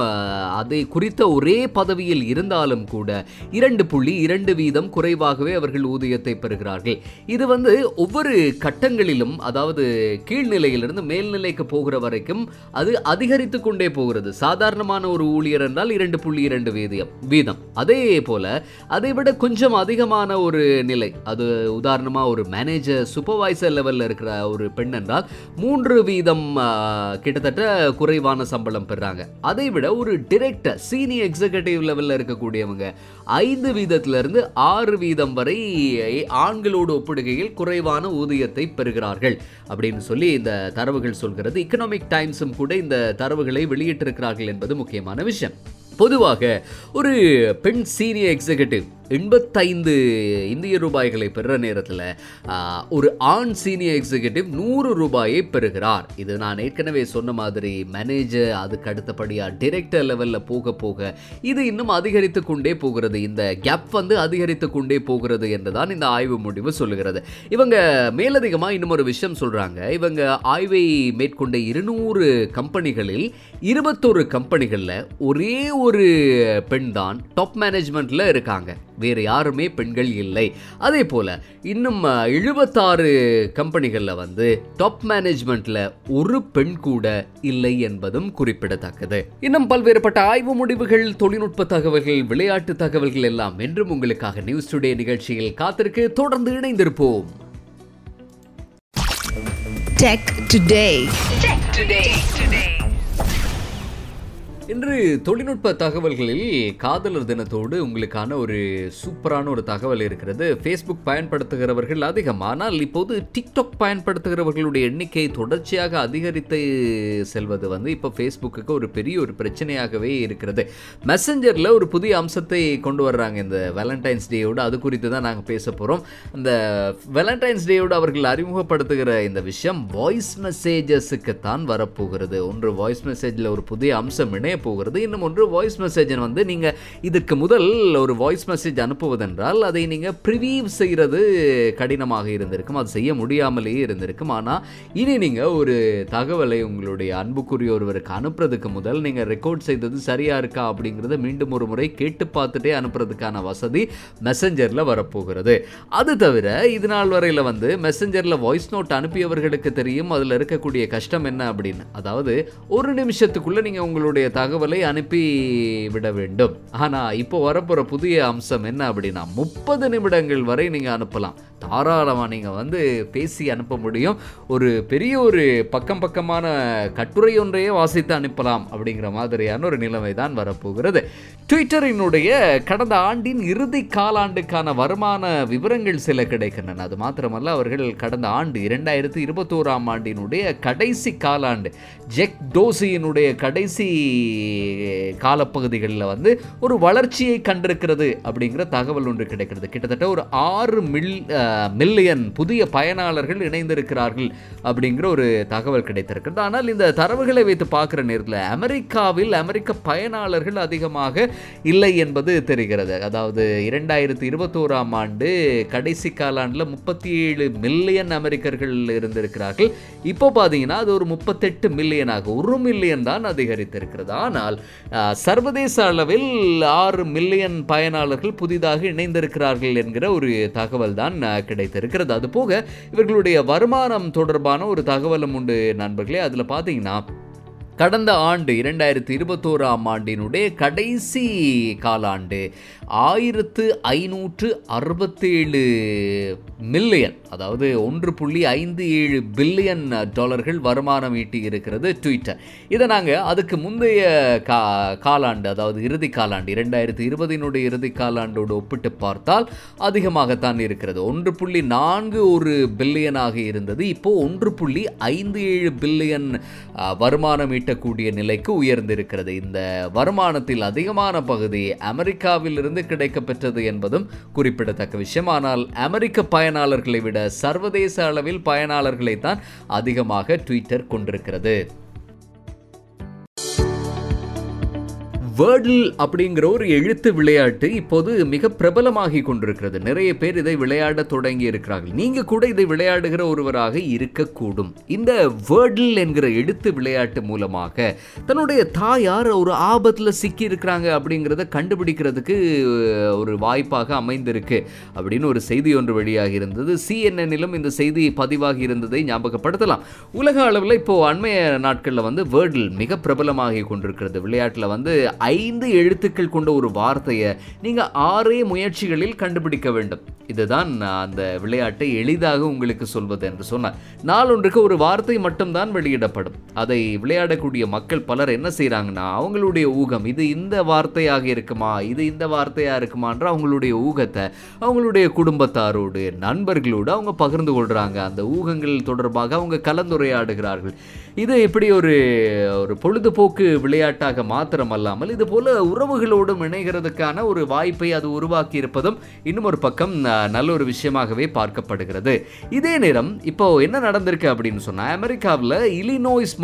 அதை குறித்த ஒரே பதவியில் இருந்தாலும் கூட 2.2% குறைவாகவே அவர்கள் ஊதியத்தை பெறுகிறார்கள். இது வந்து ஒவ்வொரு கட்டங்களிலும், அதாவது கீழ்நிலையிலிருந்து மேல்நிலைக்கு போகிற வரைக்கும் அது அதிகரித்து கொண்டே போகிறது. சாதாரணமான ஒரு ஊழியர் என்றால் 2.2%. அதே போல அதை விட கொஞ்சம் அதிகமான ஒரு நிலை, அது உதாரணமாக ஒரு மேனேஜர் சூப்பர்வைசர் லெவலில் இருக்கிற ஒரு பெண் என்றால் 3% கிட்டத்தட்ட குறைவான சம்பளம் பெறாங்க. அதை விட ஒரு டிரெக்டர் சீனியர் எக்ஸிகியூட்டிவ் லெவலில் இருக்கக்கூடியவங்க 5% வரை ஆண்களோடு ஒப்பிடுகையில் குறைவான ஊதியத்தை பெறுகிறார்கள் அப்படின்னு சொல்லி இந்த தரவுகள் சொல்கிறது. எக்கனாமிக் டைம்ஸும் கூட இந்த தரவுகளை வெளியிட்டிருக்கிறார்கள் என்பது முக்கியமான விஷயம். பொதுவாக ஒரு பெண் சீனியர் எக்ஸிகியூட்டிவ் 85 இந்திய ரூபாய்களை பெறுகிற நேரத்தில் ஒரு ஆண் சீனியர் எக்ஸிகியூட்டிவ் 100 ரூபாயை பெறுகிறார். இது நான் ஏற்கனவே சொன்ன மாதிரி மேனேஜர், அதுக்கு அடுத்தபடியாக டிரெக்டர் லெவலில் போக போக இது இன்னும் அதிகரித்து கொண்டே போகிறது. இந்த கேப் வந்து அதிகரித்து கொண்டே போகிறது என்று தான் இந்த ஆய்வு முடிவு சொல்லுகிறது. இவங்க மேலதிகமாக இன்னும் ஒரு விஷயம் சொல்கிறாங்க. இவங்க ஆய்வை மேற்கொண்ட 200 கம்பெனிகளில் 21 கம்பெனிகளில் ஒரே ஒரு பெண் தான் டாப் மேனேஜ்மெண்ட்டில் இருக்காங்க, வேறு யாருமே பெண்கள் இல்லை. அதே போல் இன்னும் 76 கம்பெனிகளில் வந்து டாப் மேனேஜ்மெண்ட்டில் ஒரு பெண் கூட இல்லை என்பதும் குறிப்பிடத்தக்கது. இன்னும் பல்வேறுபட்ட ஆய்வு முடிவுகள், தொழில்நுட்ப தகவல்கள், விளையாட்டு தகவல்கள் எல்லாம் என்றும் உங்களுக்காக நியூஸ் டுடே நிகழ்ச்சியில் காத்திருக்கு. தொடர்ந்து இணைந்திருப்போம். இன்று தொழில்நுட்ப தகவல்களில் காதலர் தினத்தோடு உங்களுக்கான ஒரு சூப்பரான ஒரு தகவல் இருக்கிறது. ஃபேஸ்புக் பயன்படுத்துகிறவர்கள் அதிகம், ஆனால் இப்போது டிக்டாக் பயன்படுத்துகிறவர்களுடைய எண்ணிக்கை தொடர்ச்சியாக அதிகரித்து செல்வது வந்து இப்போ ஃபேஸ்புக்கு ஒரு பெரிய ஒரு பிரச்சனையாகவே இருக்கிறது. மெசஞ்சரில் ஒரு புதிய அம்சத்தை கொண்டு வர்றாங்க இந்த வேலண்டைன்ஸ் டேயோடு. அது குறித்து தான் நாங்கள் பேச போகிறோம். அந்த வேலண்டைன்ஸ் டேயோடு அவர்கள் அறிமுகப்படுத்துகிற இந்த விஷயம் வாய்ஸ் மெசேஜஸுக்குத்தான் வரப்போகிறது. ஒன்று வாய்ஸ் மெசேஜில் ஒரு புதிய அம்சம் போகிறது, இன்னும் ஒன்று வாய்ஸ் மெசேஜ் வந்து நீங்கள் இதற்கு முதல் ஒரு வாய்ஸ் மெசேஜ் அனுப்புவதென்றால் அதை நீங்கள் ப்ரிவியூவ் செய்கிறது கடினமாக இருந்திருக்கும், அது செய்ய முடியாமலேயே இருந்திருக்கும். ஆனால் இனி நீங்கள் ஒரு தகவலை உங்களுடைய அன்புக்குரிய ஒருவருக்கு அனுப்புறதுக்கு முதல் நீங்கள் ரெக்கார்ட் செய்தது சரியாக இருக்கா அப்படிங்கிறத மீண்டும் ஒரு முறை கேட்டு பார்த்துட்டே அனுப்புறதுக்கான வசதி மெசஞ்சரில் வரப்போகிறது. அது தவிர இது நாள் வரையில் வந்து மெசஞ்சரில் வாய்ஸ் நோட் அனுப்பியவர்களுக்கு தெரியும் அதில் இருக்கக்கூடிய கஷ்டம் என்ன அப்படின்னு. அதாவது ஒரு நிமிஷத்துக்குள்ளே நீங்கள் உங்களுடைய தகவலை அனுப்பி விட வேண்டும். ஆனால் இப்போ வரப்போகிற புதிய அம்சம் என்ன அப்படின்னா, 30 நிமிடங்கள் வரை நீங்கள் அனுப்பலாம். தாராளமாக நீங்கள் வந்து பேசி அனுப்ப முடியும். ஒரு பெரிய ஒரு பக்கமான கட்டுரை ஒன்றையே வாசித்து அனுப்பலாம் அப்படிங்கிற மாதிரியான ஒரு நிலைமை தான் வரப்போகிறது. ட்விட்டரினுடைய கடந்த ஆண்டின் இறுதி காலாண்டுக்கான வருமான விவரங்கள் சில கிடைக்கின்றன. அது மாத்திரமல்ல, அவர்கள் கடந்த ஆண்டு 2021ஆம் ஆண்டினுடைய கடைசி காலாண்டு, ஜெக் டோசியினுடைய கடைசி காலப்பகுதிகளில் வந்து ஒரு வளர்ச்சியை கண்டிருக்கிறது அப்படிங்கிற தகவல் ஒன்று கிடைக்கிறது. கிட்டத்தட்ட ஒரு 6 மில்லியன் புதிய பயனாளர்கள் இணைந்திருக்கிறார்கள் அப்படிங்கிற ஒரு தகவல் கிடைத்திருக்கிறது. ஆனால் இந்த தரவுகளை வைத்து பார்க்குற நேரத்தில் அமெரிக்காவில் அமெரிக்க பயனாளர்கள் அதிகமாக இல்லை என்பது தெரிகிறது. அதாவது 2021ஆம் ஆண்டு கடைசி காலாண்டில் 37 மில்லியன் அமெரிக்கர்கள் இருந்திருக்கிறார்கள். இப்போ பார்த்தீங்கன்னா அது ஒரு 38 மில்லியனாக 1 மில்லியன் தான் அதிகரித்திருக்கிறது. ஆனால் சர்வதேச அளவில் 6 மில்லியன் பயனாளர்கள் புதிதாக இணைந்திருக்கிறார்கள் என்கிற ஒரு தகவல் தான் கிடைத்திருக்கிறது. அதுபோக இவர்களுடைய வருமானம் தொடர்பான ஒரு தகவலும் உண்டு நண்பர்களே. அதில் பார்த்தீங்கன்னா கடந்த ஆண்டு 2021ஆம் ஆண்டினுடைய கடைசி காலாண்டு 1567 மில்லியன், அதாவது 1.57 பில்லியன் டாலர்கள் வருமானம் ஈட்டி இருக்கிறது ட்விட்டர். இதை நாங்கள் அதுக்கு முந்தைய காலாண்டு, அதாவது இறுதி காலாண்டு 2020 இறுதி காலாண்டோடு ஒப்பிட்டு பார்த்தால் அதிகமாகத்தான் இருக்கிறது. 1.41 பில்லியனாக இருந்தது. இப்போது 1.57 பில்லியன் வருமானம் ஈட்டக்கூடிய நிலைக்கு உயர்ந்திருக்கிறது. இந்த வருமானத்தில் அதிகமான பகுதி அமெரிக்காவிலிருந்து கிடைக்கப்பெற்றது என்பதும் குறிப்பிடத்தக்க விஷயம். ஆனால் அமெரிக்க பயனாளர்களை விட சர்வதேச அளவில் பயனாளர்களை தான் அதிகமாக ட்விட்டர் கொண்டிருக்கிறது. வேர்டில் அப்படிங்கிற ஒரு எழுத்து விளையாட்டு இப்போது மிக பிரபலமாகி கொண்டிருக்கிறது. நிறைய பேர் இதை விளையாட தொடங்கி இருக்கிறார்கள். நீங்கள் கூட இதை விளையாடுகிற ஒருவராக இருக்கக்கூடும். இந்த வேர்டில் என்கிற எழுத்து விளையாட்டு மூலமாக தன்னுடைய தாயார் ஒரு ஆபத்தில் சிக்கி இருக்கிறாங்க அப்படிங்கிறத கண்டுபிடிக்கிறதுக்கு ஒரு வாய்ப்பாக அமைந்திருக்கு அப்படின்னு ஒரு செய்தி ஒன்று வெளியாகி இருந்தது. CNN-லும் இந்த செய்தி பதிவாகி இருந்ததை ஞாபகப்படுத்தலாம். உலக அளவில் இப்போது அண்மைய நாட்களில் வந்து வேர்டில் மிக பிரபலமாகி கொண்டிருக்கிறது. விளையாட்டில் வந்து 5 எழுத்துக்கள் கொண்ட ஒரு வார்த்தையை நீங்கள் 6 முயற்சிகளில் கண்டுபிடிக்க வேண்டும். இதுதான் அந்த விளையாட்டை எளிதாக உங்களுக்கு சொல்வது என்று சொன்னார். நாளொன்றுக்கு ஒரு வார்த்தை மட்டும்தான் வெளியிடப்படும். அதை விளையாடக்கூடிய மக்கள் பலர் என்ன செய்கிறாங்கன்னா, அவங்களுடைய ஊகம் இது இந்த வார்த்தையாக இருக்குமா, இது இந்த வார்த்தையாக இருக்குமான்ற அவங்களுடைய ஊகத்தை அவங்களுடைய குடும்பத்தாரோடு நண்பர்களோடு அவங்க பகிர்ந்து கொள்கிறாங்க. அந்த ஊகங்கள் தொடர்பாக அவங்க கலந்துரையாடுகிறார்கள். இது இப்படி ஒரு பொழுதுபோக்கு விளையாட்டாக மாத்திரமல்லாமல் இது போல உறவுகளோடும் இணைகிறதுக்கான ஒரு வாய்ப்பை அது உருவாக்கி இருப்பதும் இன்னும் ஒரு பக்கம் நல்ல ஒரு விஷயமாகவே பார்க்கப்படுகிறது. இதே நேரம் இப்போ என்ன நடந்திருக்கு அப்படின்னு சொன்னால், அமெரிக்காவில் இலினோய்ஸ்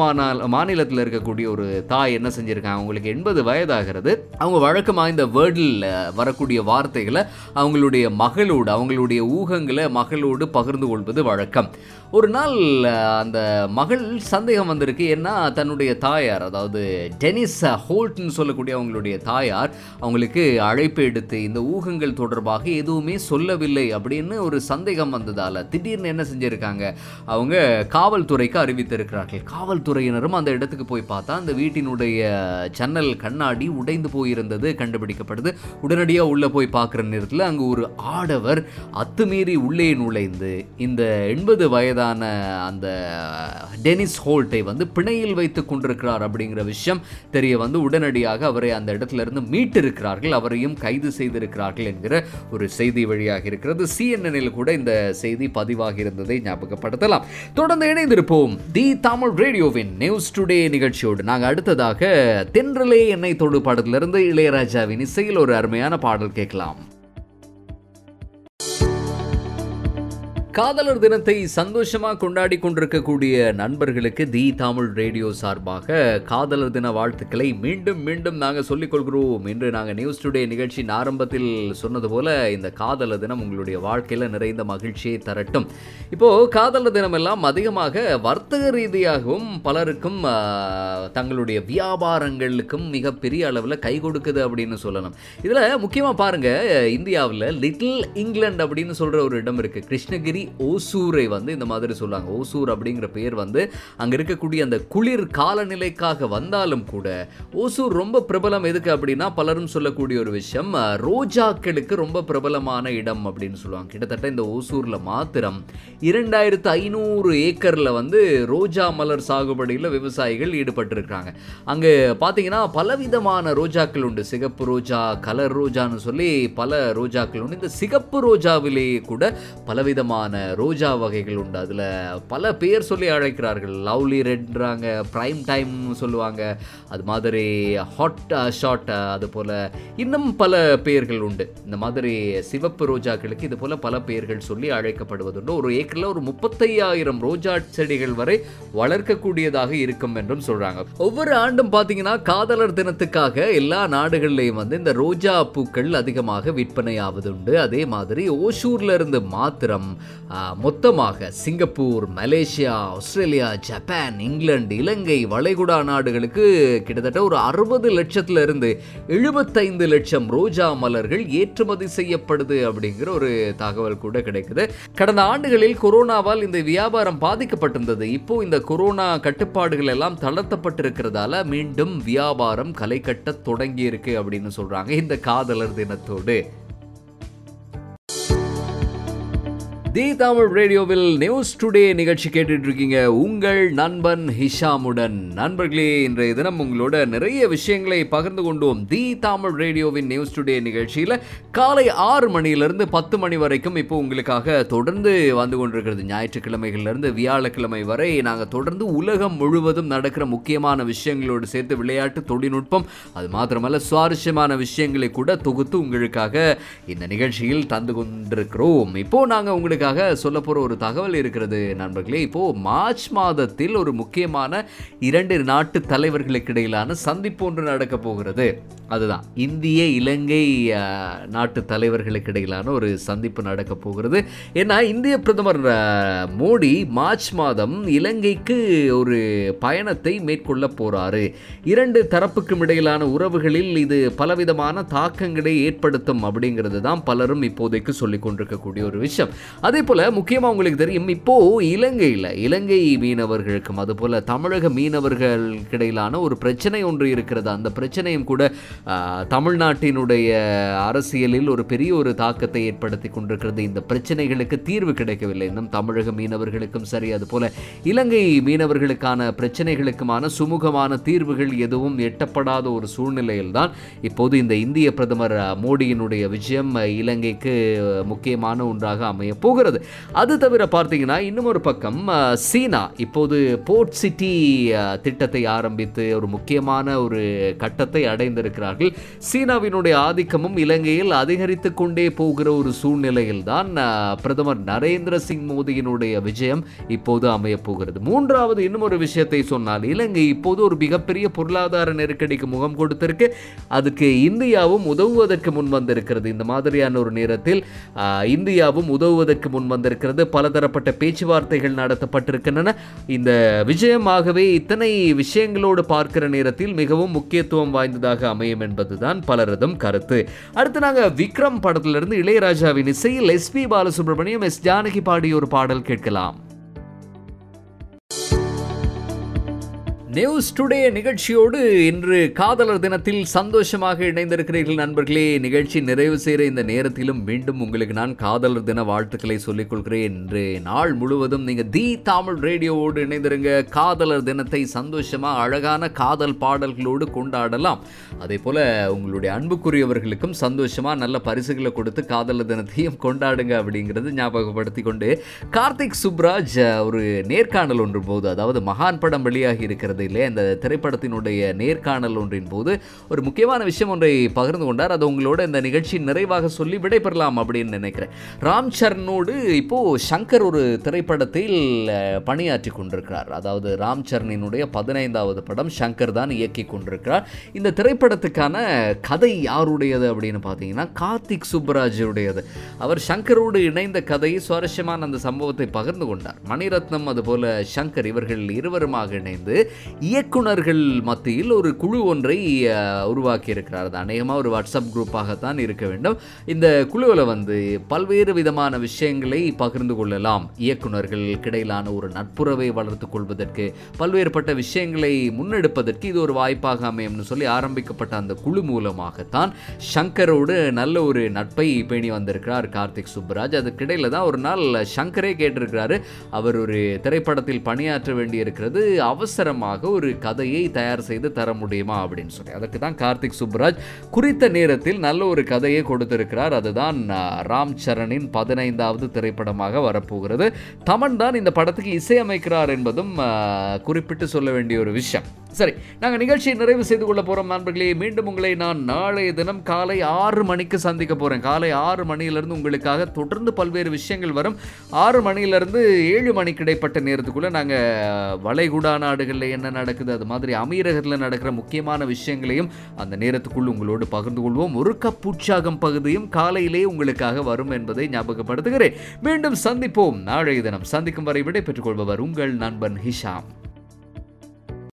மாநிலத்தில் இருக்கக்கூடிய ஒரு தாய் என்ன செஞ்சிருக்காங்க, அவங்களுக்கு 80 வயதாகிறது. அவங்க வழக்கமாக இந்த வேர்டில் வரக்கூடிய வார்த்தைகளை அவங்களுடைய மகளோடு அவங்களுடைய ஊகங்களை மகளோடு பகிர்ந்து கொள்வது வழக்கம். ஒரு நாள் அந்த மகள் சந்தேகம் வந்திருக்கு. ஏன்னா தன்னுடைய தாயார், அதாவது டெனிஸ் ஹோல்ட்னு சொல்லக்கூடிய அவங்களுடைய தாயார் அவங்களுக்கு அழைப்பு எடுத்து இந்த ஊகங்கள் தொடர்பாக எதுவுமே சொல்லவில்லை அப்படின்னு ஒரு சந்தேகம் வந்ததால் திடீர்னு என்ன செஞ்சுருக்காங்க, அவங்க காவல்துறைக்கு அறிவித்திருக்கிறார்கள். காவல்துறையினரும் அந்த இடத்துக்கு போய் பார்த்தா அந்த வீட்டினுடைய ஜன்னல் கண்ணாடி உடைந்து போயிருந்தது கண்டுபிடிக்கப்படுது. உடனடியாக உள்ளே போய் பார்க்குற நேரத்தில் அங்கே ஒரு ஆடவர் அத்துமீறி உள்ளே நுழைந்து இந்த 80 வயது அந்த டெனிஸ் ஹோல்ட்டை வந்து பிணையில் வைத்துக் கொண்டிருக்கிறார் அப்படிங்கிற விஷயம் தெரிய வந்து உடனடியாக அவரை அந்த இடத்துல இருந்து மீட்டிருக்கிறார்கள். அவரையும் கைது செய்திருக்கிறார்கள் என்கிற ஒரு செய்தி வெளியாக இருக்கிறது. CNN-இல் கூட இந்த செய்தி பதிவாகி இருந்ததை ஞாபகப்படுத்தலாம். தொடர்ந்து இணைந்திருப்போம் தி தமிழ் ரேடியோவின் நியூஸ் டுடே நிகழ்ச்சியோடு. நாங்கள் அடுத்ததாக தென்றலே என்னை தொடு பாடத்திலிருந்து இளையராஜாவின் இசையில் ஒரு அருமையான பாடல் கேட்கலாம். காதலர் தினத்தை சந்தோஷமாக கொண்டாடி கொண்டிருக்கக்கூடிய நண்பர்களுக்கு தி தமிழ் ரேடியோ சார்பாக காதலர் தின வாழ்த்துக்களை மீண்டும் மீண்டும் நாங்கள் சொல்லிக்கொள்கிறோம். இன்று நாங்கள் நியூஸ் டுடே நிகழ்ச்சியின் ஆரம்பத்தில் சொன்னது போல் இந்த காதலர் தினம் உங்களுடைய வாழ்க்கையில் நிறைந்த மகிழ்ச்சியை தரட்டும். இப்போது காதலர் தினமெல்லாம் அதிகமாக வர்த்தக ரீதியாகவும் பலருக்கும் தங்களுடைய வியாபாரங்களுக்கும் மிகப்பெரிய அளவில் கை கொடுக்குது அப்படின்னு சொல்லணும். இதில் முக்கியமாக பாருங்கள், இந்தியாவில் லிட்டில் இங்கிலாந்து அப்படின்னு சொல்கிற ஒரு இடம் இருக்குது. கிருஷ்ணகிரி ஓசூரை வந்து இந்த மாதிரி சொல்லுவாங்க. ஓசூர் அப்படிங்கிற பேர் வந்து அங்கே இருக்கக்கூடிய அந்த குளிர் காலநிலைக்காக வந்தாலும் கூட ஓசூர் ரொம்ப பிரபலம். எதுக்கு அப்படின்னா பலரும் சொல்லக்கூடிய ஒரு விஷயம், ரோஜாக்களுக்கு ரொம்ப பிரபலமான இடம் அப்படின்னு சொல்லுவாங்க. கிட்டத்தட்ட இந்த ஓசூரில் மாத்திரம் 2500 ஏக்கரில் வந்து ரோஜா மலர் சாகுபடியில் விவசாயிகள் ஈடுபட்டிருக்கிறாங்க. அங்கே பார்த்தீங்கன்னா பலவிதமான ரோஜாக்கள் உண்டு. சிகப்பு ரோஜா, கலர் ரோஜான்னு சொல்லி பல ரோஜாக்கள் உண்டு. இந்த சிகப்பு ரோஜாவிலேயே கூட பலவிதமான விதமான ரோஜா வகைகள் உண்டு. அதில் பல பேர் சொல்லி அழைக்கிறார்கள். லவ்லி ரெட்ன்றாங்க, ப்ரைம் டைம் சொல்லுவாங்க, அது மாதிரி ஹாட் ஷாட், அது போல் இன்னும் பல பேர்கள் உண்டு. இந்த மாதிரி சிவப்பு ரோஜாக்களுக்கு இது போல் பல பேர்கள் சொல்லி அழைக்கப்படுவதுண்டு. ஒரு ஏக்கரில் ஒரு 35,000 ரோஜா செடிகள் வரை வளர்க்கக்கூடியதாக இருக்கும் என்றும் சொல்கிறாங்க. ஒவ்வொரு ஆண்டும் பார்த்தீங்கன்னா காதலர் தினத்துக்காக எல்லா நாடுகள்லேயும் வந்து இந்த ரோஜா பூக்கள் அதிகமாக விற்பனை ஆவதுண்டு. அதே மாதிரி ஓசூரில் இருந்து மாத்திரம் மொத்தமாக Singapore, Malaysia, Australia, Japan, England, Ilangai, வளைகுடா நாடுகளுக்கு கிட்டத்தட்ட ஒரு 60 லட்சத்திலிருந்து 75 லட்சம் ரோஜா மலர்கள் ஏற்றுமதி செய்யப்படுது அப்படிங்கிற ஒரு தகவல் கூட கிடைக்குது. கடந்த ஆண்டுகளில் கொரோனாவால் இந்த வியாபாரம் பாதிக்கப்பட்டிருந்தது. இப்போ இந்த கொரோனா கட்டுப்பாடுகள் எல்லாம் தளர்த்தப்பட்டிருக்கிறதால மீண்டும் வியாபாரம் களை கட்ட தொடங்கி இருக்கு அப்படின்னு சொல்றாங்க இந்த காதலர் தினத்தோடு. தி தமிழ் ரேடியோவில் நியூஸ் டுடே நிகழ்ச்சி கேட்டுட்டு இருக்கீங்க உங்கள் நண்பன் ஹிஷாமுடன். நண்பர்களே, இன்றைய தினம் உங்களோட நிறைய விஷயங்களை பகிர்ந்து கொண்டோம். தி தமிழ் ரேடியோவின் நியூஸ் டுடே நிகழ்ச்சியில் காலை 6 மணியிலிருந்து 10 மணி வரைக்கும் இப்போ உங்களுக்காக தொடர்ந்து வந்து கொண்டிருக்கிறது. ஞாயிற்றுக்கிழமைகளிலிருந்து வியாழக்கிழமை வரை நாங்கள் தொடர்ந்து உலகம் முழுவதும் நடக்கிற முக்கியமான விஷயங்களோடு சேர்த்து விளையாட்டு, தொழில்நுட்பம், அது மாத்திரமல்ல சுவாரஸ்யமான விஷயங்களை கூட தொகுத்து உங்களுக்காக இந்த நிகழ்ச்சியில் தந்து கொண்டிருக்கிறோம். இப்போது நாங்கள் உங்களுக்கு சொல்ல போற ஒரு தகவல் இருக்கிறது நண்பர்களே. இப்போ மார்ச் மாதத்தில் ஒரு முக்கியமான 2 நாட்டு தலைவர்களுக்கு இடையிலான சந்திப்பு ஒன்று நடக்க போகிறது. அதுதான் இந்திய இலங்கை நாட்டு தலைவர்களுக்கு இடையிலான ஒரு சந்திப்பு நடக்க போகிறது. ஏன்னா இந்திய பிரதமர் மோடி மார்ச் மாதம் இலங்கைக்கு ஒரு பயணத்தை மேற்கொள்ள போறாரு. 2 தரப்புக்கும் இடையிலான உறவுகளில் இது பலவிதமான தாக்கங்களை ஏற்படுத்தும் அப்படிங்கிறது தான் பலரும் இப்போதைக்கு சொல்லிக் கொண்டிருக்கக்கூடிய ஒரு விஷயம். அதே போல் முக்கியமாக உங்களுக்கு தெரியும், இப்போது இலங்கை மீனவர்களுக்கும் அதுபோல் தமிழக மீனவர்களுக்கு இடையிலான ஒரு பிரச்சனை ஒன்று இருக்கிறது. அந்த பிரச்சனையும் கூட தமிழ்நாட்டினுடைய அரசியலில் ஒரு பெரிய ஒரு தாக்கத்தை ஏற்படுத்தி கொண்டிருக்கிறது. இந்த பிரச்சனைகளுக்கு தீர்வு கிடைக்கவில்லை இன்னும் தமிழக மீனவர்களுக்கும் சரி, அதுபோல் இலங்கை மீனவர்களுக்கான பிரச்சனைகளுக்குமான சுமூகமான தீர்வுகள் எதுவும் எட்டப்படாத ஒரு சூழ்நிலையில்தான் இப்போது இந்த இந்திய பிரதமர் மோடியினுடைய விஜயம் இலங்கைக்கு முக்கியமான ஒன்றாக அமைய போகிறது. அது தவிர பார்த்தீங்கன்னா இன்னும் ஒரு பக்கம் சீனா இப்போது போர்ட் சிட்டி திட்டத்தை ஆரம்பித்து ஒரு முக்கியமான ஒரு கட்டத்தை அடைந்திருக்கிறார்கள். சீனாவினுடைய ஆதிக்கமும் இலங்கையில் அதிகரித்து கொண்டே போகிற ஒரு சூழ்நிலையில் தான் பிரதமர் நரேந்திர சிங் மோடியினுடைய விஜயம் இப்போது அமைய போகிறது. 3வது இன்னும் ஒரு விஷயத்தை சொன்னால், இலங்கை இப்போது ஒரு மிகப்பெரிய பொருளாதார நெருக்கடிக்கு முகம் கொடுத்திருக்கு. அதுக்கு இந்தியாவும் உதவுவதற்கு முன் வந்திருக்கிறது. இந்த மாதிரியான ஒரு நேரத்தில் இந்தியாவும் உதவுவதற்கு முன் வந்திருக்கிறது. பலதரப்பட்ட பேச்சுவார்த்தைகள் நடத்தப்பட்டிருக்கின்றன. இந்த விஜயமாகவே இத்தனை விஷயங்களோடு பார்க்கிற நேரத்தில் மிகவும் முக்கியத்துவம் வாய்ந்ததாக அமையும் என்பதுதான் பலரதும் கருத்து. அடுத்து நாங்கள் விக்ரம் படத்திலிருந்து இளையராஜாவின் இசையில் SP பாலசுப்ரமணியம், எஸ் ஜானகி பாடிய ஒரு பாடல் கேட்கலாம். நியூஸ் டுடே நிகழ்ச்சியோடு இன்று காதலர் தினத்தில் சந்தோஷமாக இணைந்திருக்கிறீர்கள் நண்பர்களே. நிகழ்ச்சி நிறைவு செய்கிற இந்த நேரத்திலும் மீண்டும் உங்களுக்கு நான் காதலர் தின வாழ்த்துக்களை சொல்லிக்கொள்கிறேன். இன்று நாள் முழுவதும் நீங்கள் தி தமிழ் ரேடியோவோடு இணைந்திருங்க. காதலர் தினத்தை சந்தோஷமாக அழகான காதல் பாடல்களோடு கொண்டாடலாம். அதே போல் உங்களுடைய அன்புக்குரியவர்களுக்கும் சந்தோஷமாக நல்ல பரிசுகளை கொடுத்து காதலர் தினத்தையும் கொண்டாடுங்க அப்படிங்கிறது ஞாபகப்படுத்தி கொண்டு, கார்த்திக் சுப்ராஜ் ஒரு நேர்காணல் ஒன்று போது, அதாவது மகான் படம் வெளியாகி இருக்கிறது இல்லையா, இந்த திரைப்படத்தினுடைய நேர்காணல் ஒன்றின் போது ஒரு முக்கியமான விஷயம் ஒன்றை பகிர்ந்து கொண்டார். அது உங்களோட இந்த நிகழ்ச்சி நிறைவாக சொல்லி விடைபெறலாம் அப்படின்னு நினைக்கிறேன். ராம் சரணோடு இப்போ சங்கர் ஒரு திரைப்படத்தில் பணியாற்றி கொண்டிருக்கிறார். அதாவது ராம் சரணினுடைய 15வது படம் சங்கர் தான் இயக்கி கொண்டிருக்கிறார். இந்த திரைப்படத்துக்கான கதை யாருடையது அப்படின்னு பார்த்தீங்கன்னா கார்த்திக் சுப்ராஜுடையது. அவர் சங்கரோடு இணைந்த கதையை சுவாரஸ்யமான அந்த சம்பவத்தை பகிர்ந்து கொண்டார். மணிரத்னம் அதுபோல சங்கர் இவர்கள் இருவருமாக இணைந்து இயக்குநர்கள் மத்தியில் ஒரு குழு ஒன்றை உருவாக்கி இருக்கிறார். அது அநேகமாக ஒரு வாட்ஸ்அப் குரூப்பாகத்தான் இருக்க வேண்டும். இந்த குழுவில் வந்து பல்வேறு விதமான விஷயங்களை பகிர்ந்து கொள்ளலாம். இயக்குநர்களுக்கிடையிலான ஒரு நட்புறவை வளர்த்து கொள்வதற்கு, பல்வேறுபட்ட விஷயங்களை முன்னெடுப்பதற்கு இது ஒரு வாய்ப்பாக அமையும்னு சொல்லி ஆரம்பிக்கப்பட்ட அந்த குழு மூலமாகத்தான் சங்கரோடு நல்ல ஒரு நட்பை பேணி வந்திருக்கிறார் கார்த்திக் சுப்ராஜ். அதுக்கிடையில் தான் ஒரு நாள் சங்கரே கேட்டிருக்கிறாரு, அவர் ஒரு திரைப்படத்தில் பணியாற்ற வேண்டியிருக்கிறது, அவசரமாக மூலமாக ஒரு கதையை தயார் செய்து தர முடியுமா அப்படின்னு சொல்லி, அதற்கு தான் கார்த்திக் சுப்ராஜ் குறித்த நேரத்தில் நல்ல ஒரு கதையை கொடுத்திருக்கிறார். அதுதான் ராம் சரணின் 15வது திரைப்படமாக வரப்போகிறது. தமன் தான் இந்த படத்துக்கு இசையமைக்கிறார் என்பதும் குறிப்பிட்டு சொல்ல வேண்டிய ஒரு விஷயம். சரி, நாங்கள் நிகழ்ச்சியை நிறைவு செய்து கொள்ள போகிறோம் நண்பர்களே. மீண்டும் உங்களை நான் நாளைய தினம் காலை 6 மணிக்கு சந்திக்க போகிறேன். காலை 6 மணியிலிருந்து உங்களுக்காக தொடர்ந்து பல்வேறு விஷயங்கள் வரும். 6 மணியிலிருந்து 7 மணிக்கு இடைப்பட்ட நேரத்துக்குள்ளே நாங்கள் வளைகுடா நாடுகளில் என்ன நடக்குது, அது மாதிரி அமீரகத்தில் நடக்கிற முக்கியமான விஷயங்களையும் அந்த நேரத்துக்குள் உங்களோடு பகிர்ந்து கொள்வோம். ஒரு கப் உற்சாகம் பகுதியும் காலையிலே உங்களுக்காக வரும் என்பதை ஞாபகப்படுத்துகிறேன். மீண்டும் சந்திப்போம் நாளைய தினம். சந்திக்கும் வரை விடை பெற்றுக்கொள்பவர் உங்கள் நண்பன் ஹிஷாம்.